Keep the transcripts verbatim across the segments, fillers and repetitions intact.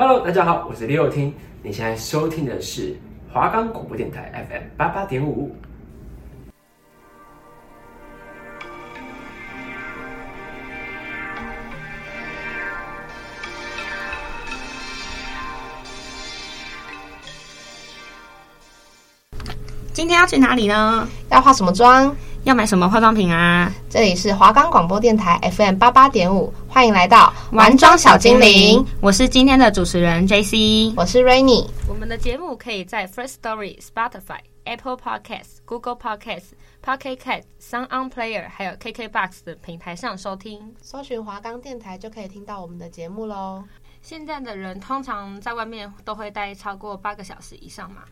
Hello， 大家好，我是李友听，你现在收听的是华冈广播电台 F M 八十八点五。今天要去哪里呢？要化什么妆？要买什么化妆品啊？这里是华冈广播电台 F M 八十八点五， 欢迎来到玩妆小精灵。我是今天的主持人 J C， 我是 Rainy。 我们的节目可以在 First Story、 Spotify、 Apple Podcasts、 Google Podcasts、 Pocket Cast、 Sound On Player 还有 K K B O X 的平台上收听，搜寻华冈电台就可以听到我们的节目咯。现在的人通常在外面都会待超过八个小时以上嘛，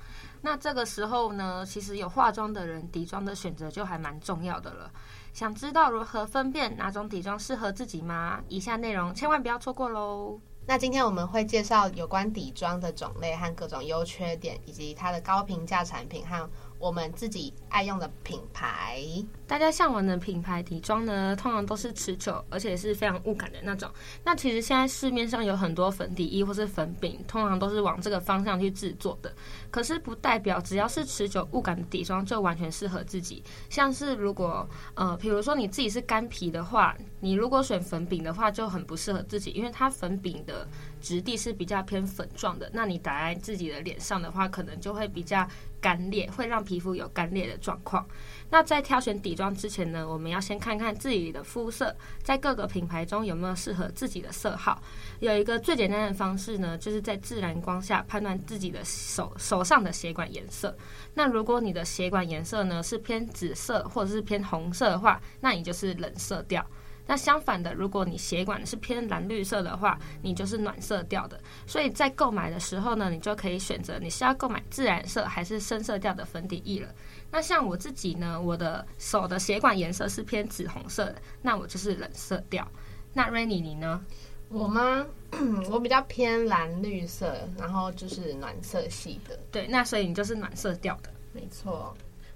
那这个时候呢，其实有化妆的人底妆的选择就还蛮重要的了。想知道如何分辨哪种底妆适合自己吗？以下内容千万不要错过咯。那今天我们会介绍有关底妆的种类和各种优缺点，以及它的高评价产品和我们自己爱用的品牌。大家向往的品牌底妆呢，通常都是持久而且是非常雾感的那种。那其实现在市面上有很多粉底液或是粉饼，通常都是往这个方向去制作的。可是不代表只要是持久雾感的底妆就完全适合自己。像是如果呃，比如说你自己是干皮的话，你如果选粉饼的话就很不适合自己，因为它粉饼的质地是比较偏粉状的，那你打在自己的脸上的话，可能就会比较干裂，会让皮肤有干裂的状况。那在挑选底妆之前呢，我们要先看看自己的肤色在各个品牌中有没有适合自己的色号。有一个最简单的方式呢，就是在自然光下判断自己的手手上的血管颜色。那如果你的血管颜色呢是偏紫色或者是偏红色的话，那你就是冷色调。那相反的，如果你血管是偏蓝绿色的话，你就是暖色调的。所以在购买的时候呢，你就可以选择你是要购买自然色还是深色调的粉底液了。那像我自己呢，我的手的血管颜色是偏紫红色的，那我就是冷色调。那 Rainy 你呢？我吗？我比较偏蓝绿色，然后就是暖色系的。对，那所以你就是暖色调的。没错。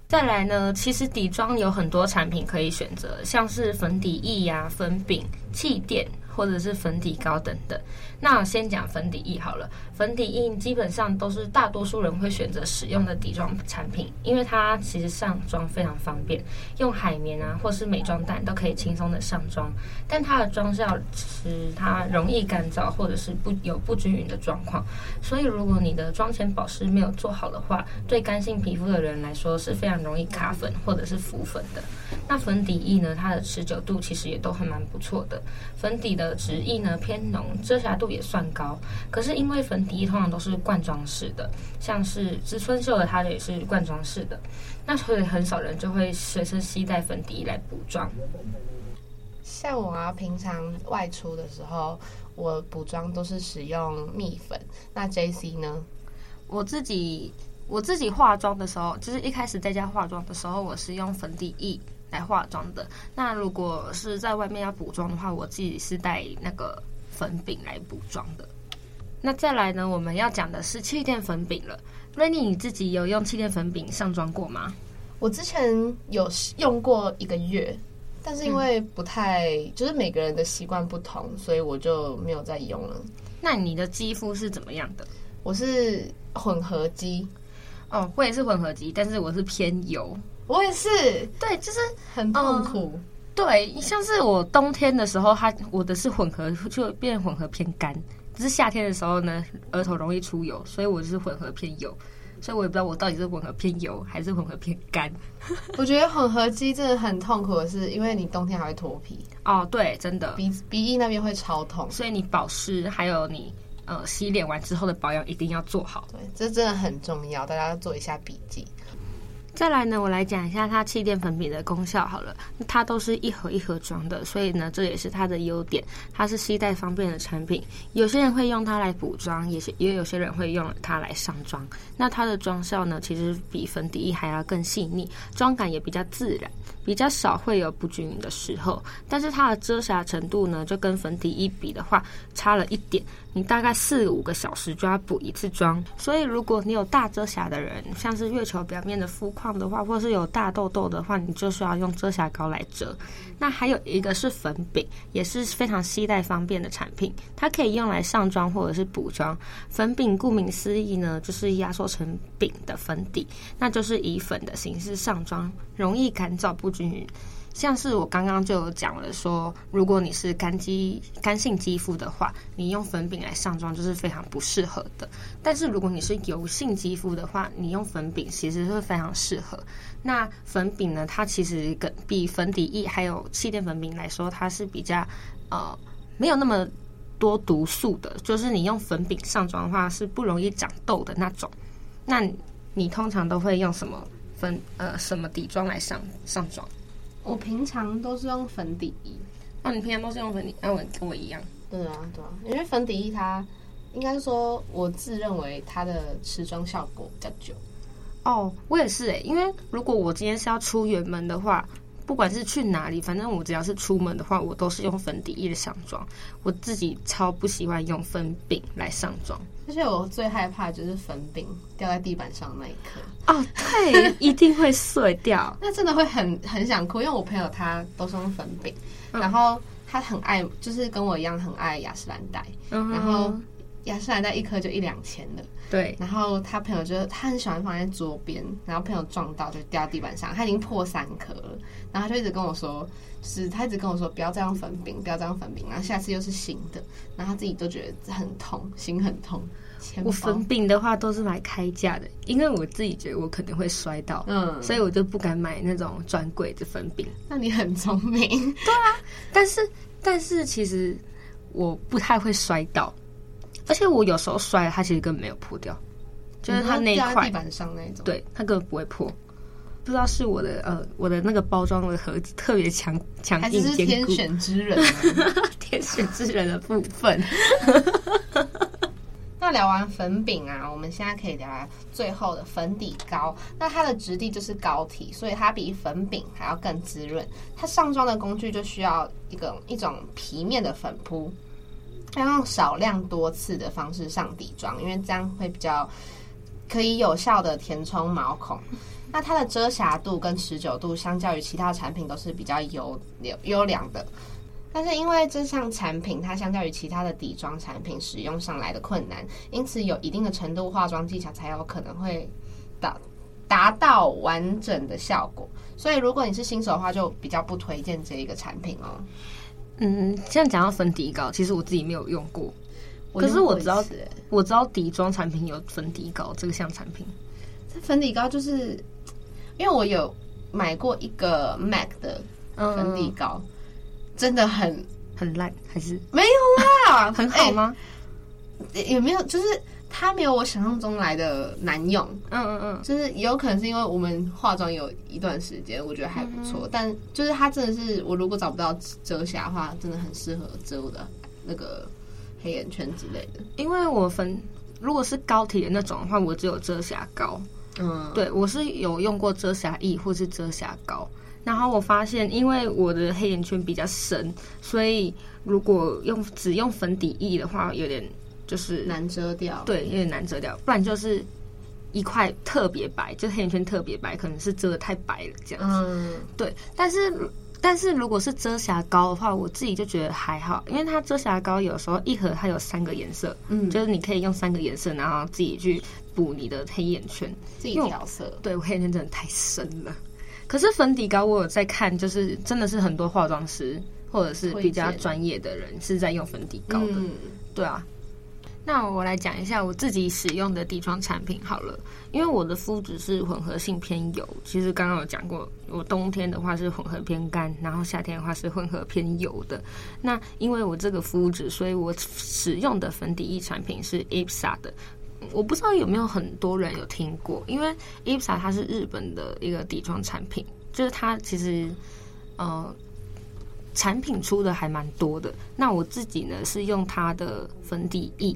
再来呢，其实底妆有很多产品可以选择，像是粉底液啊、粉饼、气垫或者是粉底膏等等。那我先讲粉底液好了，粉底液基本上都是大多数人会选择使用的底妆产品，因为它其实上妆非常方便，用海绵啊或是美妆蛋都可以轻松的上妆，但它的妆效时它容易干燥或者是不有不均匀的状况，所以如果你的妆前保湿没有做好的话，对干性皮肤的人来说是非常容易卡粉或者是浮粉的。那粉底液呢，它的持久度其实也都还蛮不错的，粉底的质地呢偏浓，遮瑕度也算高。可是因为粉底液通常都是罐装式的，像是植村秀的它也是罐装式的，那所以很少人就会随身携带粉底液来补妆。像我啊，平常外出的时候，我补妆都是使用蜜粉。那 J C 呢？我自己我自己化妆的时候，就是一开始在家化妆的时候，我是用粉底液来化妆的。那如果是在外面要补妆的话，我自己是带那个粉饼来补妆的。那再来呢，我们要讲的是气垫粉饼了。 Rainy 你自己有用气垫粉饼上妆过吗？我之前有用过一个月，但是因为不太、嗯、就是每个人的习惯不同，所以我就没有再用了。那你的肌肤是怎么样的？我是混合肌。哦，我也是混合肌，但是我是偏油。我也是。对，就是很痛苦、嗯、对，像是我冬天的时候它我的是混合，就变混合偏干，只是夏天的时候呢额头容易出油，所以我就是混合偏油，所以我也不知道我到底是混合偏油还是混合偏干。我觉得混合肌真的很痛苦的是，因为你冬天还会脱皮。哦，对，真的鼻鼻翼那边会超痛，所以你保湿还有你呃洗脸完之后的保养一定要做好。对，这真的很重要，大家要做一下笔记。再来呢，我来讲一下它气垫粉饼的功效好了。它都是一盒一盒装的，所以呢这也是它的优点，它是携带方便的产品。有些人会用它来补妆，也也有些人会用它来上妆。那它的妆效呢其实比粉底液还要更细腻，妆感也比较自然，比较少会有不均匀的时候，但是它的遮瑕程度呢，就跟粉底一比的话差了一点，你大概四五个小时就要补一次妆。所以如果你有大遮瑕的人，像是月球表面的肤况的话，或是有大痘痘的话，你就需要用遮瑕膏来遮。那还有一个是粉饼，也是非常携带方便的产品，它可以用来上妆或者是补妆。粉饼顾名思义呢，就是压缩成饼的粉底，那就是以粉的形式上妆，容易干燥不均匀。像是我刚刚就有讲了说，如果你是干肌干性肌肤的话，你用粉饼来上妆就是非常不适合的。但是如果你是油性肌肤的话，你用粉饼其实会非常适合。那粉饼呢，它其实跟比粉底液还有气垫粉饼来说，它是比较呃没有那么多毒素的，就是你用粉饼上妆的话是不容易长痘的那种。那你通常都会用什么粉呃什么底妆来上上妆？我平常都是用粉底液。啊，你平常都是用粉底？啊，我跟我一样。对啊，对啊，因为粉底液它应该说，我自认为它的持妆效果比较久。哦，我也是哎、欸，因为如果我今天是要出远门的话，不管是去哪里，反正我只要是出门的话，我都是用粉底液的上妆。我自己超不喜欢用粉饼来上妆，而且我最害怕就是粉饼掉在地板上那一刻。哦，对，一定会碎掉。那真的会很很想哭，因为我朋友他都是用粉饼、嗯，然后他很爱，就是跟我一样很爱雅诗兰黛，嗯、然后雅诗兰黛一颗就一两千了。对，然后他朋友就他很喜欢放在桌边，然后朋友撞到就掉地板上，他已经破三颗了，然后他就一直跟我说，就是他一直跟我说不要再用粉饼，不要再用粉饼，然后下次又是新的，然后他自己都觉得很痛，心很痛。我粉饼的话都是买开价的，因为我自己觉得我可能会摔到，嗯，所以我就不敢买那种专柜的粉饼。那你很聪明，对啊，但是但是其实我不太会摔到。而且我有时候摔了，它其实根本没有破掉，就是它那一块、嗯、地板上那一种，对，它根本不会破。不知道是我的呃我的那个包装的盒子特别强强硬坚固，还是天选之人、啊，天选之人的部分。那聊完粉饼啊，我们现在可以聊聊最后的粉底膏。那它的质地就是膏体，所以它比粉饼还要更滋润。它上妆的工具就需要一个一种皮面的粉扑。要用少量多次的方式上底妆，因为这样会比较可以有效的填充毛孔。那它的遮瑕度跟持久度相较于其他产品都是比较优优良的，但是因为这项产品它相较于其他的底妆产品使用上来的困难，因此有一定的程度化妆技巧才有可能会达达到完整的效果。所以如果你是新手的话，就比较不推荐这一个产品哦。嗯，现在讲到粉底膏，其实我自己没有用过，可是我知道我知道底妆产品有粉底膏这个项产品。这粉底膏就是因为我有买过一个 Mac 的粉底膏，嗯、真的很很烂，还是没有啦，很好吗？欸、也没有，就是它没有我想象中来的难用。嗯嗯嗯，就是有可能是因为我们化妆有一段时间，我觉得还不错、嗯。但就是它真的是，我如果找不到遮瑕的话，真的很适合遮我的那个黑眼圈之类的。因为我粉如果是膏体的那种的话，我只有遮瑕膏。嗯，对，我是有用过遮瑕液或是遮瑕膏。然后我发现，因为我的黑眼圈比较深，所以如果用只用粉底液的话，有点。就是难遮掉，对，有点难遮掉，不然就是一块特别白，就是黑眼圈特别白，可能是遮得太白了这样子。嗯、对，但是但是如果是遮瑕膏的话，我自己就觉得还好，因为它遮瑕膏有时候一盒它有三个颜色，嗯，就是你可以用三个颜色，然后自己去补你的黑眼圈，自己调色。对，我黑眼圈真的太深了。可是粉底膏我有在看，就是真的是很多化妆师或者是比较专业的人是在用粉底膏的，嗯、对啊。那我来讲一下我自己使用的底妆产品好了，因为我的肤质是混合性偏油，其实刚刚有讲过，我冬天的话是混合偏干，然后夏天的话是混合偏油的。那因为我这个肤质，所以我使用的粉底液产品是 I P S A 的。我不知道有没有很多人有听过，因为 I P S A 它是日本的一个底妆产品，就是它其实呃产品出的还蛮多的。那我自己呢是用它的粉底液，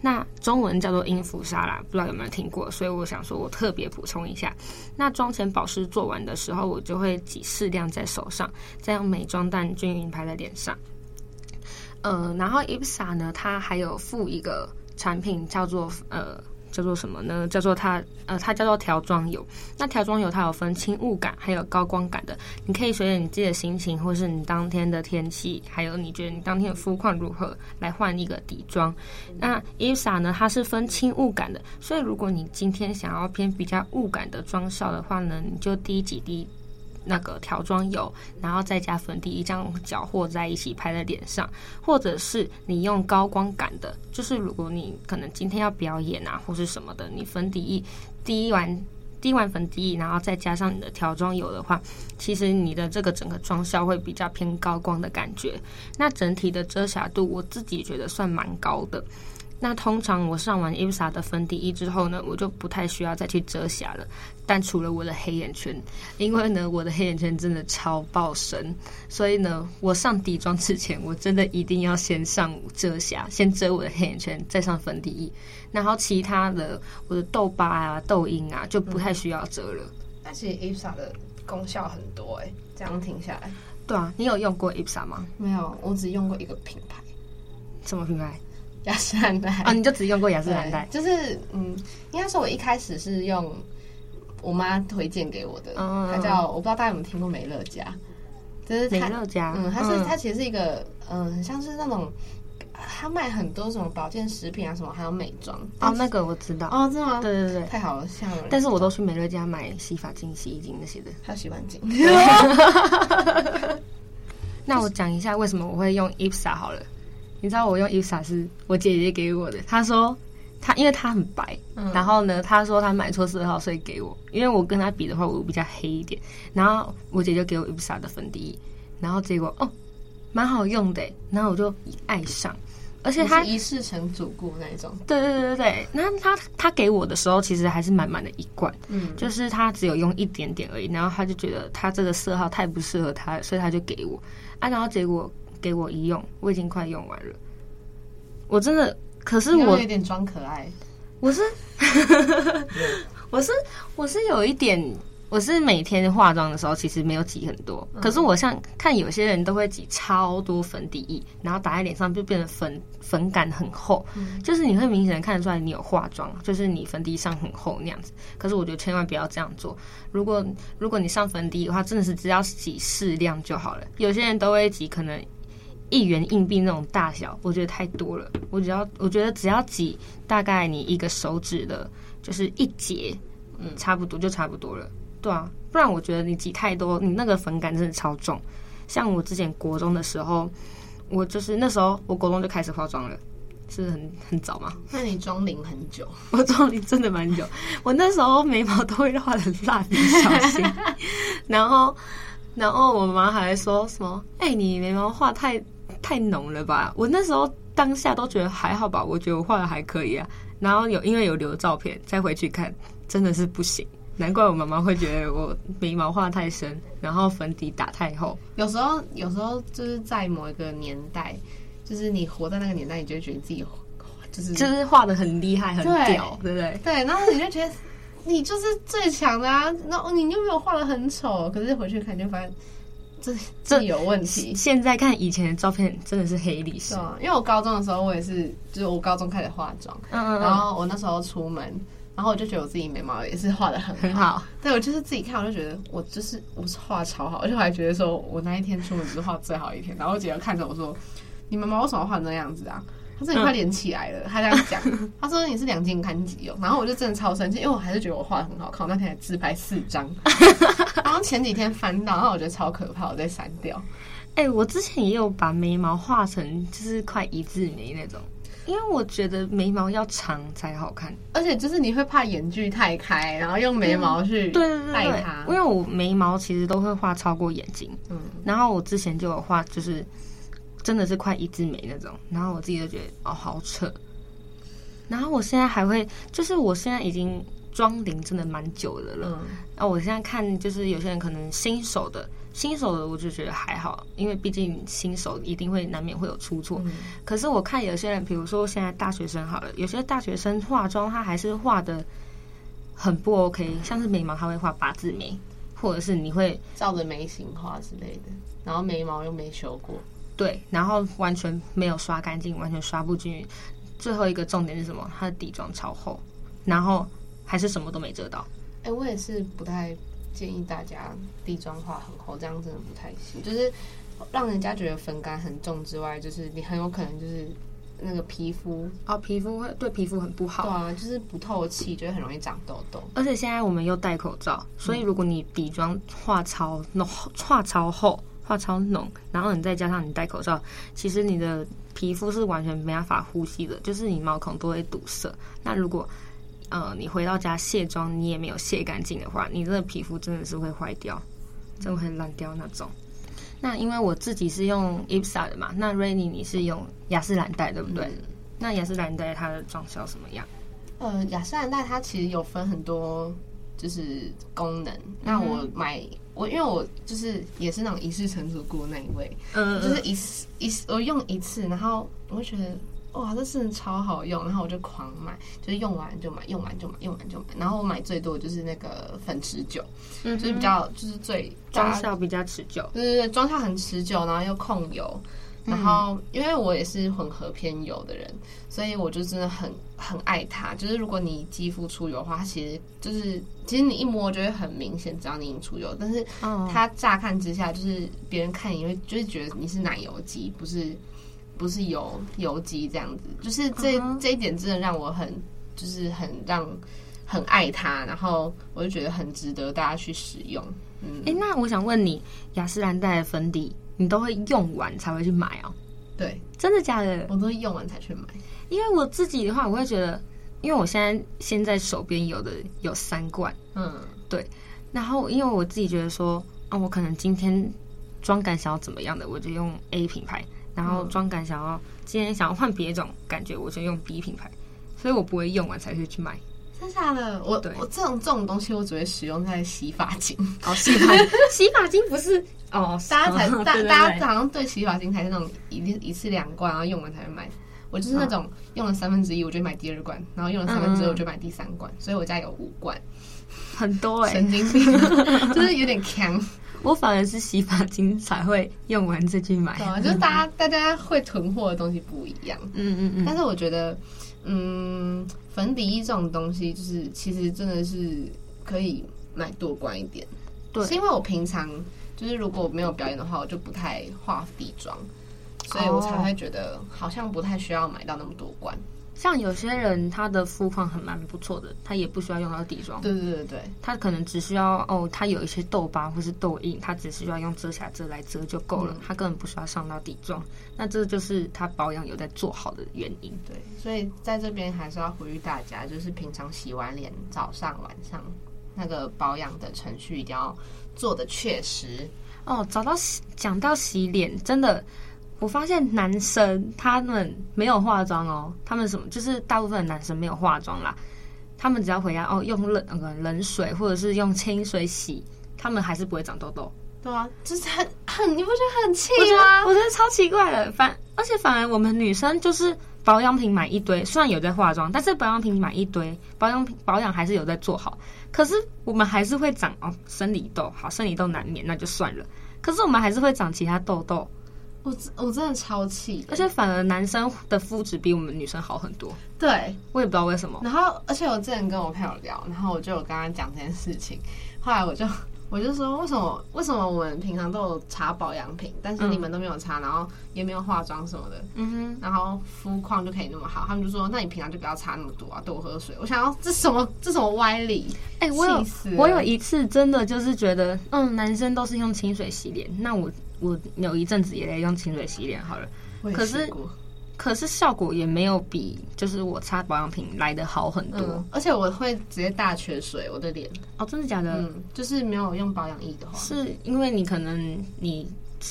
那中文叫做音符沙啦，不知道有没有听过，所以我想说我特别补充一下。那妆前保湿做完的时候，我就会挤适量在手上，再用美妆蛋均匀拍在脸上。呃，然后 I P S A 呢，它还有附一个产品叫做呃。叫做什么呢？叫做它，呃，它叫做调妆油。那调妆油它有分轻雾感，还有高光感的。你可以随着你自己的心情，或是你当天的天气，还有你觉得你当天的肤况如何，来换一个底妆。那 I P S A 呢，它是分轻雾感的，所以如果你今天想要偏比较雾感的妆效的话呢，你就滴几滴那个调妆油，然后再加粉底，这样搅和在一起拍在脸上。或者是你用高光感的，就是如果你可能今天要表演啊或是什么的，你粉底液滴完滴完粉底液，然后再加上你的调妆油的话，其实你的这个整个妆效会比较偏高光的感觉。那整体的遮瑕度我自己觉得算蛮高的。那通常我上完 I P S A 的粉底液之后呢，我就不太需要再去遮瑕了，但除了我的黑眼圈，因为呢我的黑眼圈真的超爆深，所以呢我上底妆之前，我真的一定要先上遮瑕，先遮我的黑眼圈，再上粉底液，然后其他的我的痘疤啊、痘印啊就不太需要遮了。那、嗯、其实 I P S A 的功效很多哎、欸，这样听下来。对啊，你有用过 I P S A 吗？没有，我只用过一个品牌。什么品牌？雅诗兰黛啊，你就只用过雅诗兰黛？就是嗯，应该说我一开始是用我妈推荐给我的，嗯、它叫我不知道大家有没有听过美乐家，就是美乐家，嗯，它是、嗯、它其实是一个嗯，很像是那种它卖很多什么保健食品啊什么，还有美妆哦，那个我知道哦，真的吗？对对对，太好了，吓人！但是我都去美乐家买洗发精、洗衣精那些的，还有洗碗精。那我讲一下为什么我会用 I P S A 好了。你知道我用 I P S A 是我姐姐给我的，她说她因为她很白、嗯、然后呢她说她买错色号，所以给我，因为我跟她比的话我比较黑一点，然后我姐就给我 I P S A 的粉底液，然后结果哦蛮好用的，然后我就爱上，而且她一世成主顾那一种。对对对对，那她她给我的时候其实还是满满的一罐、嗯、就是她只有用一点点而已，然后她就觉得她这个色号太不适合她，所以她就给我啊，然后结果给我一用，我已经快用完了。我真的，可是我有点装可爱。我是，我是，我是有一点，我是每天化妆的时候其实没有挤很多，嗯、可是我像看有些人都会挤超多粉底液，然后打在脸上就变得粉粉感很厚、嗯，就是你会明显看得出来你有化妆，就是你粉底上很厚那样子。可是我觉得千万不要这样做，如果如果你上粉底的话，真的是只要挤适量就好了。有些人都会挤可能一元硬币那种大小，我觉得太多了。我只要我觉得只要挤大概你一个手指的，就是一节，嗯，差不多就差不多了。对啊，不然我觉得你挤太多，你那个粉感真的超重。像我之前国中的时候，我就是那时候我国中就开始化妆了，是很很早嘛。那你妆龄很久？我妆龄真的蛮久。我那时候眉毛都会画的蜡笔小新，然后然后我妈还说什么：“哎、欸，你眉毛画太。”太浓了吧！我那时候当下都觉得还好吧，我觉得我画的还可以啊。然后有因为有留照片，再回去看，真的是不行。难怪我妈妈会觉得我眉毛画太深，然后粉底打太厚。有时候，有时候就是在某一个年代，就是你活在那个年代，你就会觉得自己就是就是画的很厉害、很屌，对不对？对，然后你就觉得你就是最强的啊！然后你又没有画的很丑，可是回去看就发现。这这有问题。现在看以前的照片真的是黑历史、啊。因为我高中的时候，我也是，就是我高中开始化妆，嗯嗯嗯然后我那时候出门，然后我就觉得我自己眉毛也是画的很好很好。对，我就是自己看，我就觉得我就是我是画超好，而且我还觉得说我那一天出门只是画最好一天。然后我姐姐看着我说：“你眉毛为什么画那样子啊？”她说：“你快连起来了。”她这样讲，她说：“你是两斤干肌哦。”然后我就真的超生气，因为我还是觉得我画的很好看，我那天还自拍四张。然后前几天翻到，然后我觉得超可怕，我再删掉。哎、欸，我之前也有把眉毛画成就是快一字眉那种，因为我觉得眉毛要长才好看，而且就是你会怕眼距太开，然后用眉毛去带它、嗯、对对对对，因为我眉毛其实都会画超过眼睛，嗯，然后我之前就有画，就是真的是快一字眉那种，然后我自己就觉得哦好扯，然后我现在还会，就是我现在已经。装龄真的蛮久的了。那、嗯啊、我现在看就是有些人可能新手的新手的我就觉得还好，因为毕竟新手一定会难免会有出错、嗯、可是我看有些人比如说现在大学生好了，有些大学生化妆他还是画的很不 OK， 像是眉毛他会画八字眉，或者是你会照着眉形画之类的，然后眉毛又没修过，对，然后完全没有刷干净，完全刷不均匀。最后一个重点是什么？他的底妆超厚，然后还是什么都没遮到。哎、欸，我也是不太建议大家底妆画很厚，这样真的不太行，就是让人家觉得粉感很重之外，就是你很有可能就是那个皮肤哦，皮肤会对皮肤很不好，对啊，就是不透气，就会很容易长痘痘。而且现在我们又戴口罩，所以如果你底妆画超浓、画超厚、画超浓，然后你再加上你戴口罩，其实你的皮肤是完全没办法呼吸的，就是你毛孔都会堵塞。那如果呃你回到家卸妆，你也没有卸干净的话，你这个皮肤真的是会坏掉，真的会烂掉那种。那因为我自己是用 I P S A 的嘛，那 Rainy 你是用雅诗兰黛对不对、嗯、那雅诗兰黛它的妆效什么样？呃，雅诗兰黛它其实有分很多就是功能、嗯、那我买我因为我就是也是那种一次成主顾那一位、嗯、就是一次一次我用一次，然后我会觉得哇这真的超好用，然后我就狂买，就是用完就买用完就买用完就买，然后我买最多就是那个粉持久、嗯、就是比较就是最妆效比较持久，对对对，妆效很持久，然后又控油，然后因为我也是混合偏油的人，所以我就真的很很爱它，就是如果你肌肤出油的话，它其实就是其实你一摸就会很明显只要你已经出油，但是它乍看之下就是别人看你会就是觉得你是奶油肌，不是不是油油肌这样子，就是这、uh-huh. 这一点真的让我很就是很让很爱它，然后我就觉得很值得大家去使用。嗯，哎、欸，那我想问你，雅诗兰黛的粉底你都会用完才会去买哦？对，真的假的？我都会用完才去买，因为我自己的话，我会觉得，因为我现在现在手边有的有三罐，嗯，对，然后因为我自己觉得说，啊，我可能今天妆感想要怎么样的，我就用 A 品牌。然后妆感想要今天想要换别种感觉，我就用 B 品牌，所以我不会用完才去去买。剩下的我我这种这种东西我只会使用在洗发精。哦，洗发洗发精不是哦，大家才、哦、大对对对大家好像对洗发精才是那种一一次两罐，然后用完才会买。我就是那种、哦、用了三分之一我就买第二罐，然后用了三分之二我就买第三罐，嗯、所以我家有五罐，很多哎、欸，神经病，就是有点强。我反而是洗发精才会用完再去买，对啊，就是大家大家会囤货的东西不一样，嗯嗯嗯。但是我觉得，嗯，粉底液这种东西，就是其实真的是可以买多罐一点。对，是因为我平常就是如果没有表演的话，我就不太画底妆，所以我才会觉得好像不太需要买到那么多罐。像有些人他的肤况很蛮不错的，他也不需要用到底妆，对对对对，他可能只需要哦，他有一些痘疤或是痘印，他只需要用遮瑕遮来遮就够了、嗯、他根本不需要上到底妆，那这就是他保养有在做好的原因。对，所以在这边还是要呼吁大家，就是平常洗完脸早上晚上那个保养的程序一定要做的确实哦。找到讲到洗脸，真的我发现男生他们没有化妆哦，他们什么就是大部分的男生没有化妆啦，他们只要回家哦用冷、呃、冷水或者是用清水洗，他们还是不会长痘痘。对啊，就是很很你不觉得很气吗？我觉得超奇怪的，反而且反而我们女生就是保养品买一堆，虽然有在化妆，但是保养品买一堆，保养品保养还是有在做好，可是我们还是会长哦生理痘，好生理痘难免那就算了，可是我们还是会长其他痘痘。我, 我真的超气，而且反而男生的肤质比我们女生好很多。对，我也不知道为什么。然后，而且我之前跟我朋友聊，然后我就有跟他讲这件事情。后来我就我就说，为什么为什么我们平常都有擦保养品，但是你们都没有擦，然后也没有化妆什么的，嗯哼，然后肤况就可以那么好？他们就说，那你平常就不要擦那么多啊，多喝水。我想要这什么这什么歪理？哎、欸，我有我有一次真的就是觉得，嗯，男生都是用清水洗脸，那我。我有一阵子也在用清水洗脸好了，可是可是效果也没有比就是我擦保养品来的好很多、嗯、而且我会直接大缺水我的脸。哦，真的假的？嗯，就是没有用保养液的话，是因为你可能你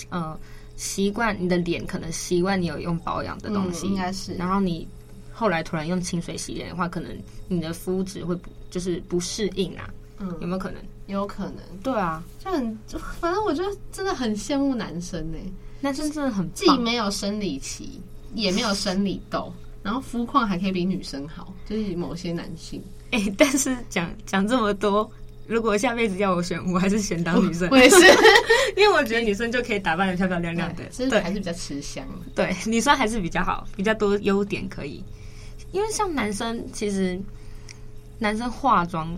呃习惯你的脸可能习惯你有用保养的东西、嗯、应该是，然后你后来突然用清水洗脸的话，可能你的肤质会不就是不适应啊。嗯，有没有可能？有可能，对啊，就很反正我就真的很羡慕男生哎、欸，男生真的很棒，既没有生理期，也没有生理痘，然后肤况还可以比女生好，就是某些男性。哎、欸，但是讲讲这么多，如果下辈子要我选，我还是选当女生。我也是，因为我觉得女生就可以打扮得漂漂亮亮的，对，就是、还是比较吃香。对，女生还是比较好，比较多优点可以。因为像男生，其实男生化妆。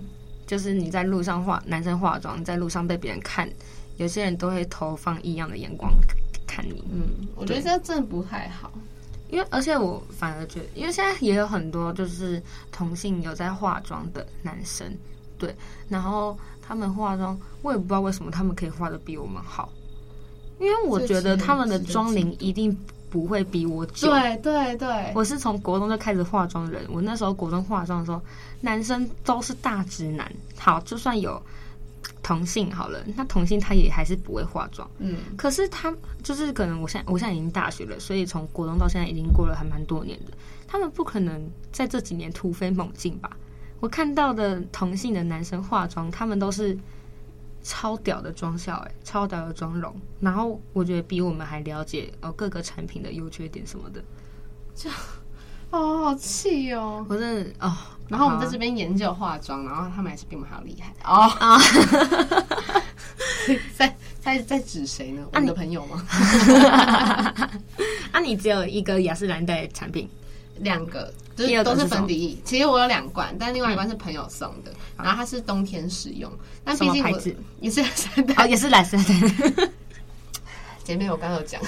就是你在路上化男生化妆，在路上被别人看，有些人都会投放异样的眼光看你。嗯，我觉得这真的不太好，因为而且我反而觉得，因为现在也有很多就是同性有在化妆的男生，对，然后他们化妆，我也不知道为什么他们可以化得比我们好，因为我觉得他们的妆龄一定不会比我久。对对对，我是从国中就开始化妆人，我那时候国中化妆的时候，男生都是大直男。好，就算有同性好了，那同性他也还是不会化妆。嗯，可是他就是可能我现在我现在已经大学了，所以从国中到现在已经过了还蛮多年的，他们不可能在这几年突飞猛进吧？我看到的同性的男生化妆，他们都是超屌的妆效、欸、超屌的妆容，然后我觉得比我们还了解、哦、各个产品的优缺点什么的，就哦好气哦，我真的哦。然后我们在这边研究化妆，然后他们还是比我们还要厉害哦啊！在在在指谁呢？我们的朋友吗？啊，你只有一个雅诗兰黛产品，两个。就是都是粉底液，其实我有两罐，但另外一罐是朋友送的，嗯、然后它是冬天使用。但毕竟我也是蓝色，哦，也是蓝色的。姐妹，我刚刚有讲，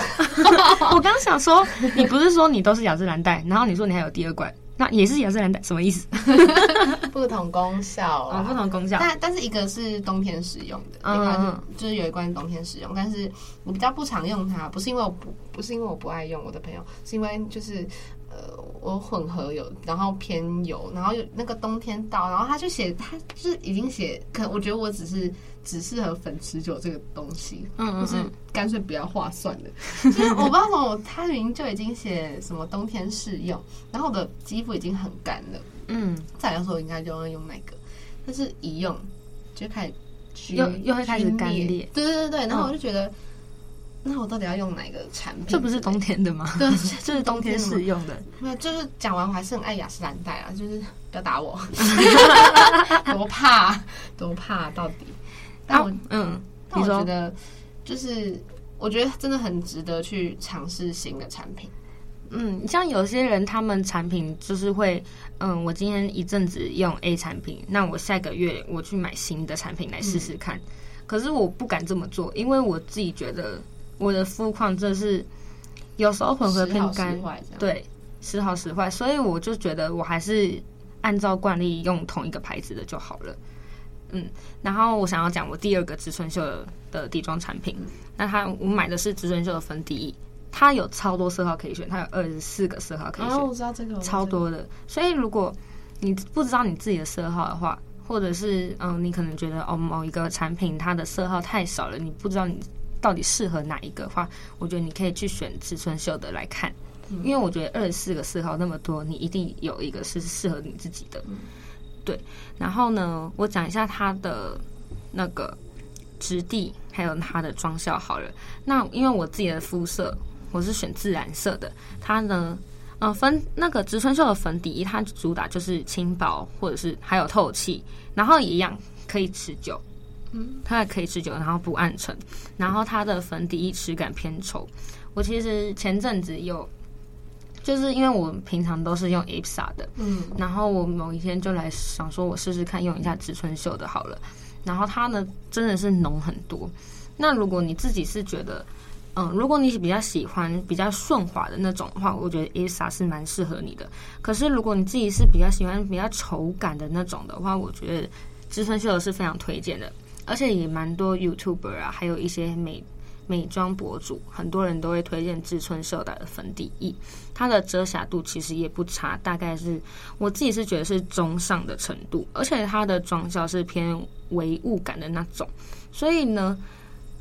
我刚想说，你不是说你都是雅诗兰黛，然后你说你还有第二罐，那也是雅诗兰黛，什么意思？不同功效啊、哦，不同功效。但但是一个是冬天使用的，嗯、一罐是就是有一罐是冬天使用，但是我比较不常用它，不是因为我不不是因为我不爱用，我的朋友是因为就是。呃，我混合油，然后偏油，然后有那个冬天到，然后他就写，他就是已经写，可我觉得我只是只适合粉持久这个东西，嗯嗯嗯，就是干脆不要画算了。就是我不知道从我他明明就已经写什么冬天适用，然后我的肌肤已经很干了，嗯，再来说我应该就要用那个，但是一用就开始又又会开始干裂，对对对，然后我就觉得。嗯，那我到底要用哪个产品？这不是冬天的吗？对，这是冬天使用的。没有，就是讲完我还是很爱雅诗兰黛啊，就是不要打我，多怕多怕到底。但我、啊、嗯，但我觉得就是我觉得真的很值得去尝试新的产品。嗯，像有些人他们产品就是会，嗯，我今天一阵子用 A 产品，那我下个月我去买新的产品来试试看。嗯、可是我不敢这么做，因为我自己觉得。我的肤况真是有时候混合偏干，对，时好时坏，所以我就觉得我还是按照惯例用同一个牌子的就好了。嗯，然后我想要讲我第二个植村秀的底妆产品，那它我买的是植村秀的粉底液，它有超多色号可以选，它有二十四个色号可以选，啊，我知道这个，超多的。所以如果你不知道你自己的色号的话，或者是嗯，你可能觉得哦某一个产品它的色号太少了，你不知道你。到底适合哪一个的话，我觉得你可以去选植村秀的来看，嗯、因为我觉得二十四个色号那么多，你一定有一个是适合你自己的。嗯、对，然后呢，我讲一下它的那个质地，还有它的妆效好了。那因为我自己的肤色，我是选自然色的，它呢，呃，分那个植村秀的粉底液，它主打就是轻薄，或者是还有透气，然后也一样可以持久。嗯，它也可以持久，然后不暗沉，然后它的粉底液质感偏稠。我其实前阵子有，就是因为我平常都是用 I P S A 的，嗯，然后我某一天就来想说，我试试看用一下植村秀的好了。然后它呢真的是浓很多。那如果你自己是觉得，嗯，如果你比较喜欢比较顺滑的那种的话，我觉得 I P S A 是蛮适合你的。可是如果你自己是比较喜欢比较稠感的那种的话，我觉得植村秀的是非常推荐的。而且也蛮多 YouTuber 啊，还有一些美美妆博主，很多人都会推荐植村秀的粉底液，它的遮瑕度其实也不差，大概是我自己是觉得是中上的程度，而且它的妆效是偏微雾感的那种，所以呢，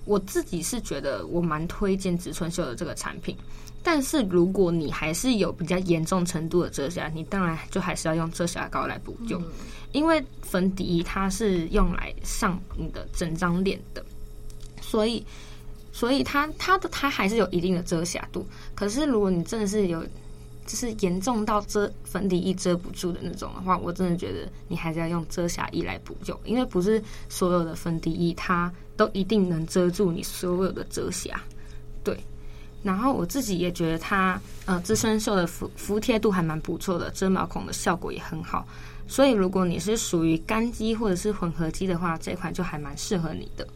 我自己是觉得我蛮推荐植村秀的这个产品，但是如果你还是有比较严重程度的遮瑕，你当然就还是要用遮瑕膏来补救、嗯、因为粉底它是用来上你的整张脸的，所以所以它它的它还是有一定的遮瑕度。可是如果你真的是有就是严重到遮粉底液遮不住的那种的话，我真的觉得你还是要用遮瑕液来补救，因为不是所有的粉底液它都一定能遮住你所有的遮瑕。对，然后我自己也觉得它呃植村秀的服服帖度还蛮不错的，遮毛孔的效果也很好，所以如果你是属于干肌或者是混合肌的话，这款就还蛮适合你的。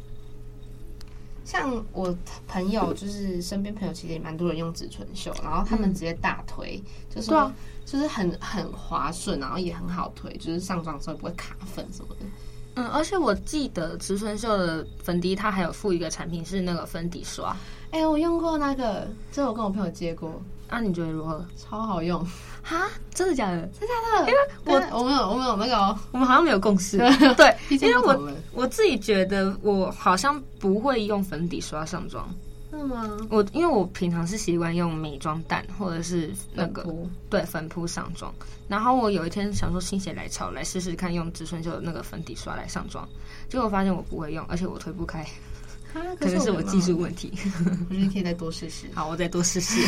像我朋友就是身边朋友其实也蛮多人用植村秀，然后他们直接大推、嗯、就说就是很很滑顺，然后也很好推，就是上妆之后不会卡粉什么的。嗯，而且我记得植村秀的粉底它还有附一个产品是那个粉底刷。哎、欸，我用过那个，这我跟我朋友借过。那、啊、你觉得如何？超好用哈！真的假的？真的假的？因为我我们有我们有那个、哦，我们好像没有共识。对，因为我我自己觉得我好像不会用粉底刷上妆。是吗？我因为我平常是习惯用美妆蛋或者是那个粉对粉扑上妆，然后我有一天想说心血来潮来试试看用植村秀的那个粉底刷来上妆，结果发现我不会用，而且我推不开。可能是我技术问题，我觉得可以再多试试。好，我再多试试。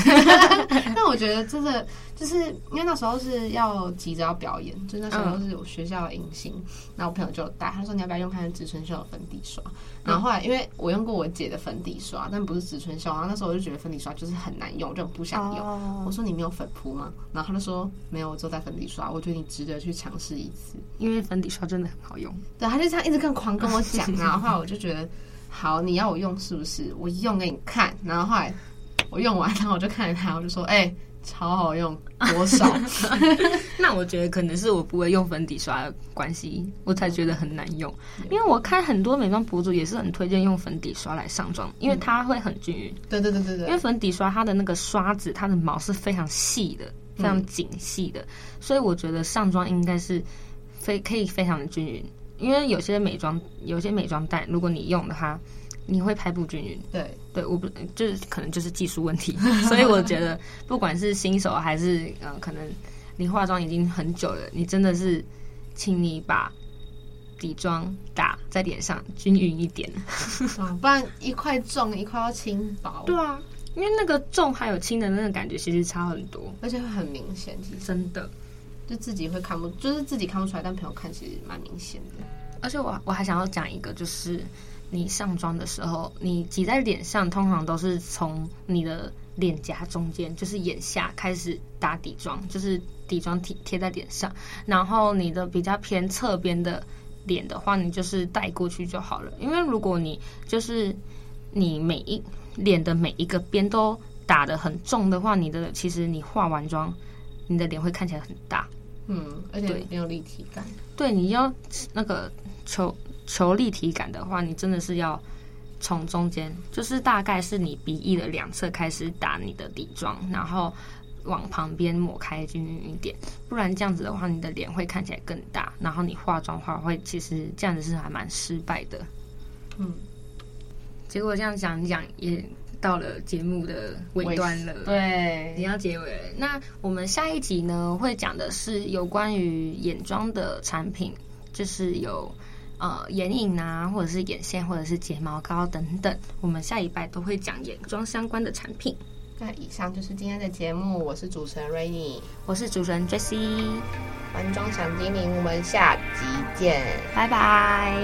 但我觉得真的就是因为那时候是要急着要表演，就那时候是我学校的迎新、嗯，然后我朋友就带他说你要不要用看植村秀的粉底刷、嗯？然后后来因为我用过我姐的粉底刷，但不是植村秀，然后那时候我就觉得粉底刷就是很难用，我就不想用。哦、我说你没有粉扑吗？然后他就说没有，我只有带粉底刷。我觉得你值得去尝试一次，因为粉底刷真的很好用。对，他就这样一直跟狂跟我讲，然后后来我就觉得。好，你要我用是不是？我用给你看，然后后来我用完，然后我就看着他，我就说：“哎、欸，超好用，多少？”那我觉得可能是我不会用粉底刷的关系，我才觉得很难用。因为我看很多美妆博主也是很推荐用粉底刷来上妆，因为它会很均匀。嗯、对对对对对。因为粉底刷它的那个刷子，它的毛是非常细的，非常紧细的、嗯，所以我觉得上妆应该是非可以非常的均匀。因为有些美妆，有些美妆蛋，如果你用的话，你会拍不均匀。对对，我不就是可能就是技术问题，所以我觉得不管是新手还是呃，可能你化妆已经很久了，你真的是，请你把底妆打在脸上均匀一点，不然一块重一块要轻薄。对啊，因为那个重还有轻的那个感觉其实差很多，而且会很明显，其实真的。就自己会看不，就是自己看不出来，但朋友看其实蛮明显的。而且我我还想要讲一个，就是你上妆的时候，你挤在脸上，通常都是从你的脸颊中间，就是眼下开始打底妆，就是底妆贴贴在脸上，然后你的比较偏侧边的脸的话，你就是带过去就好了。因为如果你就是你每一脸的每一个边都打得很重的话，你的其实你化完妆。你的脸会看起来很大，嗯，而且没有立体感。对，你要那个求求立体感的话，你真的是要从中间，就是大概是你鼻翼的两侧开始打你的底妆，然后往旁边抹开均匀一点，不然这样子的话，你的脸会看起来更大，然后你化妆化会其实这样子是还蛮失败的。嗯，结果这样讲一讲也。到了节目的尾端了，对，你要结尾了。那我们下一集呢，会讲的是有关于眼妆的产品，就是有呃眼影啊，或者是眼线，或者是睫毛膏等等。我们下礼拜都会讲眼妆相关的产品。那以上就是今天的节目，我是主持人 Rainy， 我是主持人 J C， 玩妆小精灵，我们下集见，拜拜。